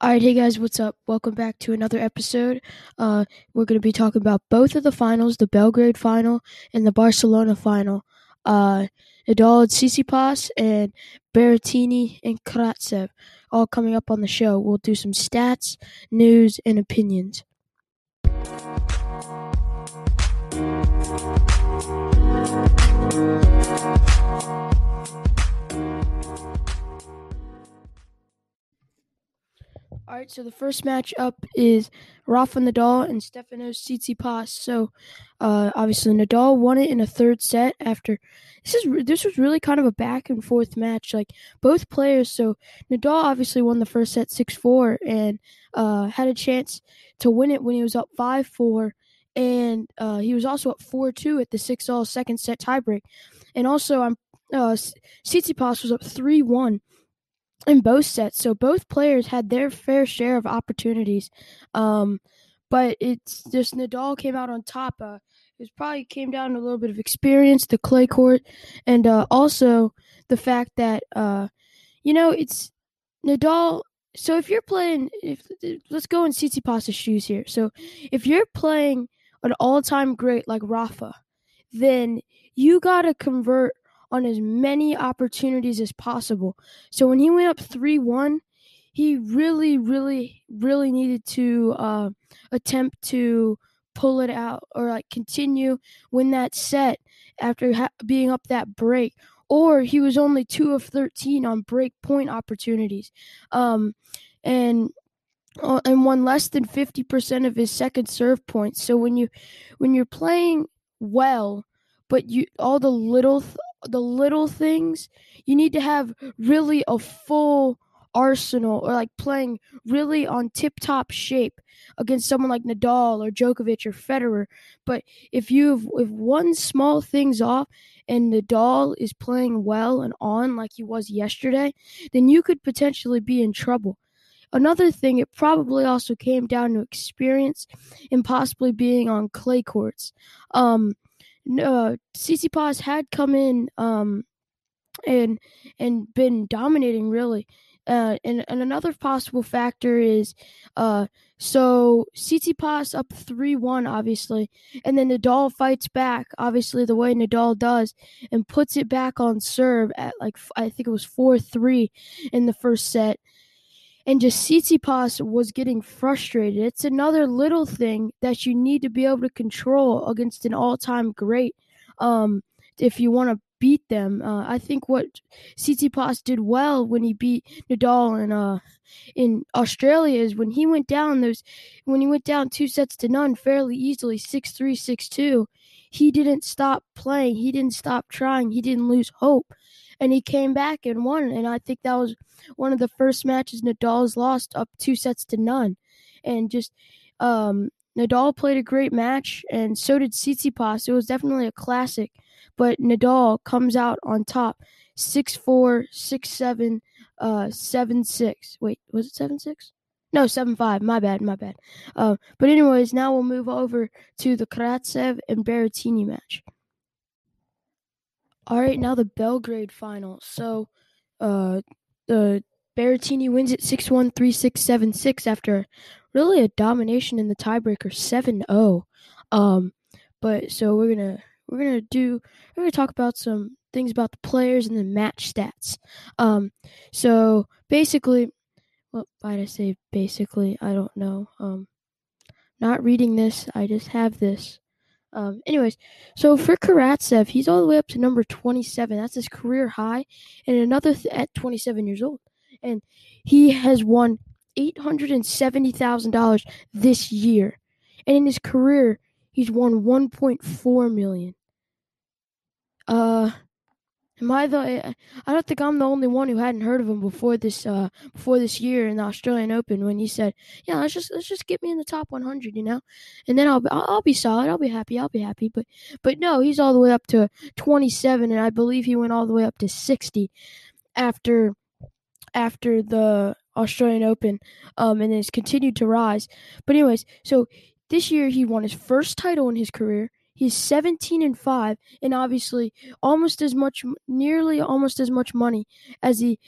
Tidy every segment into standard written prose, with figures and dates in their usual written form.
All right, hey guys, what's up? Welcome back to another episode. We're going to be talking about both of the finals, the Belgrade final and the Barcelona final. Nadal and Tsitsipas and Berrettini and Karatsev, all coming up on the show. We'll do some stats, news, and opinions. All right, so the first match up is Rafa Nadal and Stefanos Tsitsipas. So, obviously, Nadal won it in a third set after this was really kind of a back-and-forth match, like, both players. So, Nadal obviously won the first set 6-4 and had a chance to win it when he was up 5-4. And he was also up 4-2 at the 6-all second set tiebreak. And also, Tsitsipas was up 3-1. In both sets, so both players had their fair share of opportunities, but it's just Nadal came out on top. It probably came down to a little bit of experience, the clay court, and also the fact that it's Nadal. So if you're playing, let's go in Tsitsipas's shoes here. So if you're playing an all-time great like Rafa, then you gotta convert on as many opportunities as possible. So when he went up 3-1, he really, really, really needed to attempt to pull it out or like continue win that set after being up that break. Or he was only 2 of 13 on break point opportunities. And won less than 50% of his second serve points. So when you're playing well, but the little things, you need to have really a full arsenal or like playing really on tip-top shape against someone like Nadal or Djokovic or Federer. But if one small thing's off and Nadal is playing well and on like he was yesterday, then you could potentially be in trouble. Another thing, it probably also came down to experience and possibly being on clay courts. Tsitsipas had come in and been dominating really, and another possible factor is so Tsitsipas up 3-1 obviously, and then Nadal fights back obviously the way Nadal does and puts it back on serve at like I think it was 4-3 in the first set. And just Tsitsipas was getting frustrated. It's another little thing that you need to be able to control against an all-time great if you want to beat them. I think what Tsitsipas did well when he beat Nadal in Australia is when he went down 2-0 fairly easily, 6-3, 6-2, he didn't stop playing. He didn't stop trying. He didn't lose hope. And he came back and won, and I think that was one of the first matches Nadal's lost up 2-0. And just Nadal played a great match, and so did Tsitsipas. It was definitely a classic, but Nadal comes out on top 6-4, 6-7, 7-6. Wait, was it 7-6? No, 7-5. My bad. But anyways, now we'll move over to the Karatsev and Berrettini match. All right, now the Belgrade final. So, Berrettini wins at 6-1, 3-6, 7-6 after really a domination in the tiebreaker 7-0. But so we're gonna talk about some things about the players and the match stats. So basically, why did I say basically? I don't know. Not reading this. I just have this. Anyways, so for Karatsev, he's all the way up to number 27. That's his career high, and another at 27 years old. And he has won $870,000 this year. And in his career, he's won $1.4 million. I don't think I'm the only one who hadn't heard of him before this year in the Australian Open when he said, "Yeah, let's just get me in the top 100, and then I'll be solid, I'll be happy." But no, he's all the way up to 27, and I believe he went all the way up to 60 after the Australian Open, and it's continued to rise. But anyways, so this year he won his first title in his career. He's 17-5, and obviously nearly almost as much money as he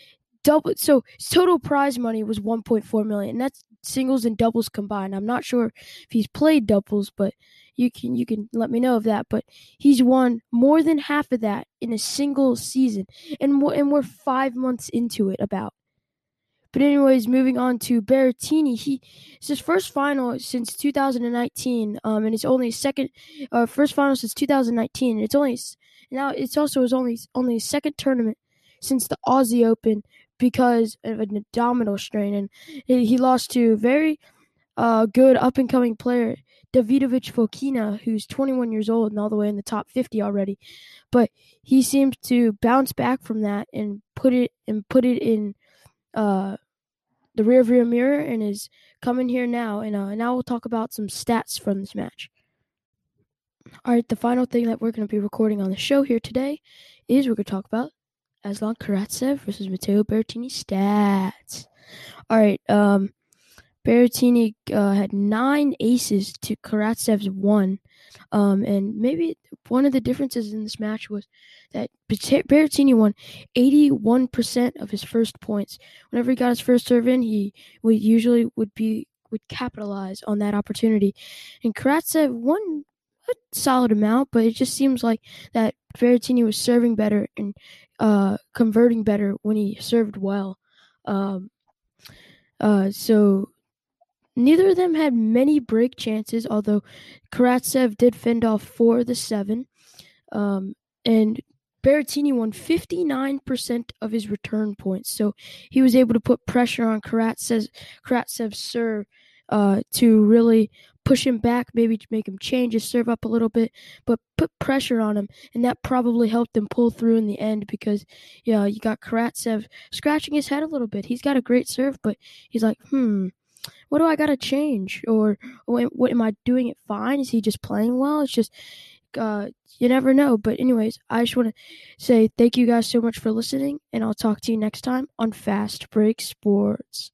double. So total prize money was $1.4 million. That's singles and doubles combined. I'm not sure if he's played doubles, but you can let me know of that. But he's won more than half of that in a single season, and we're 5 months into it about. But anyways, moving on to Berrettini. It's his first final since 2019, and it's only his first final since 2019. And it's also his only second tournament since the Aussie Open because of an abdominal strain, and he lost to very good up-and-coming player Davidovich Fokina, who's 21 years old and all the way in the top 50 already. But he seems to bounce back from that and put it in. The rearview mirror and is coming here now. And now we'll talk about some stats from this match. All right, the final thing that we're going to be recording on the show here today is we're going to talk about Aslan Karatsev versus Matteo Berrettini stats. All right, Berrettini had 9 aces to Karatsev's 1. And maybe one of the differences in this match was that Berrettini won 81% of his first points. Whenever he got his first serve in, he would capitalize on that opportunity. And Karatsev won a solid amount, but it just seems like that Berrettini was serving better and converting better when he served well. So neither of them had many break chances, although Karatsev did fend off 4 of the 7. And Berrettini won 59% of his return points, so he was able to put pressure on Karatsev's serve to really push him back, maybe to make him change his serve up a little bit, but put pressure on him, and that probably helped him pull through in the end because, you got Karatsev scratching his head a little bit. He's got a great serve, but he's like, what do I got to change? Or what am I doing it fine? Is he just playing well? It's just, you never know. But anyways, I just want to say thank you guys so much for listening, and I'll talk to you next time on Fast Break Sports.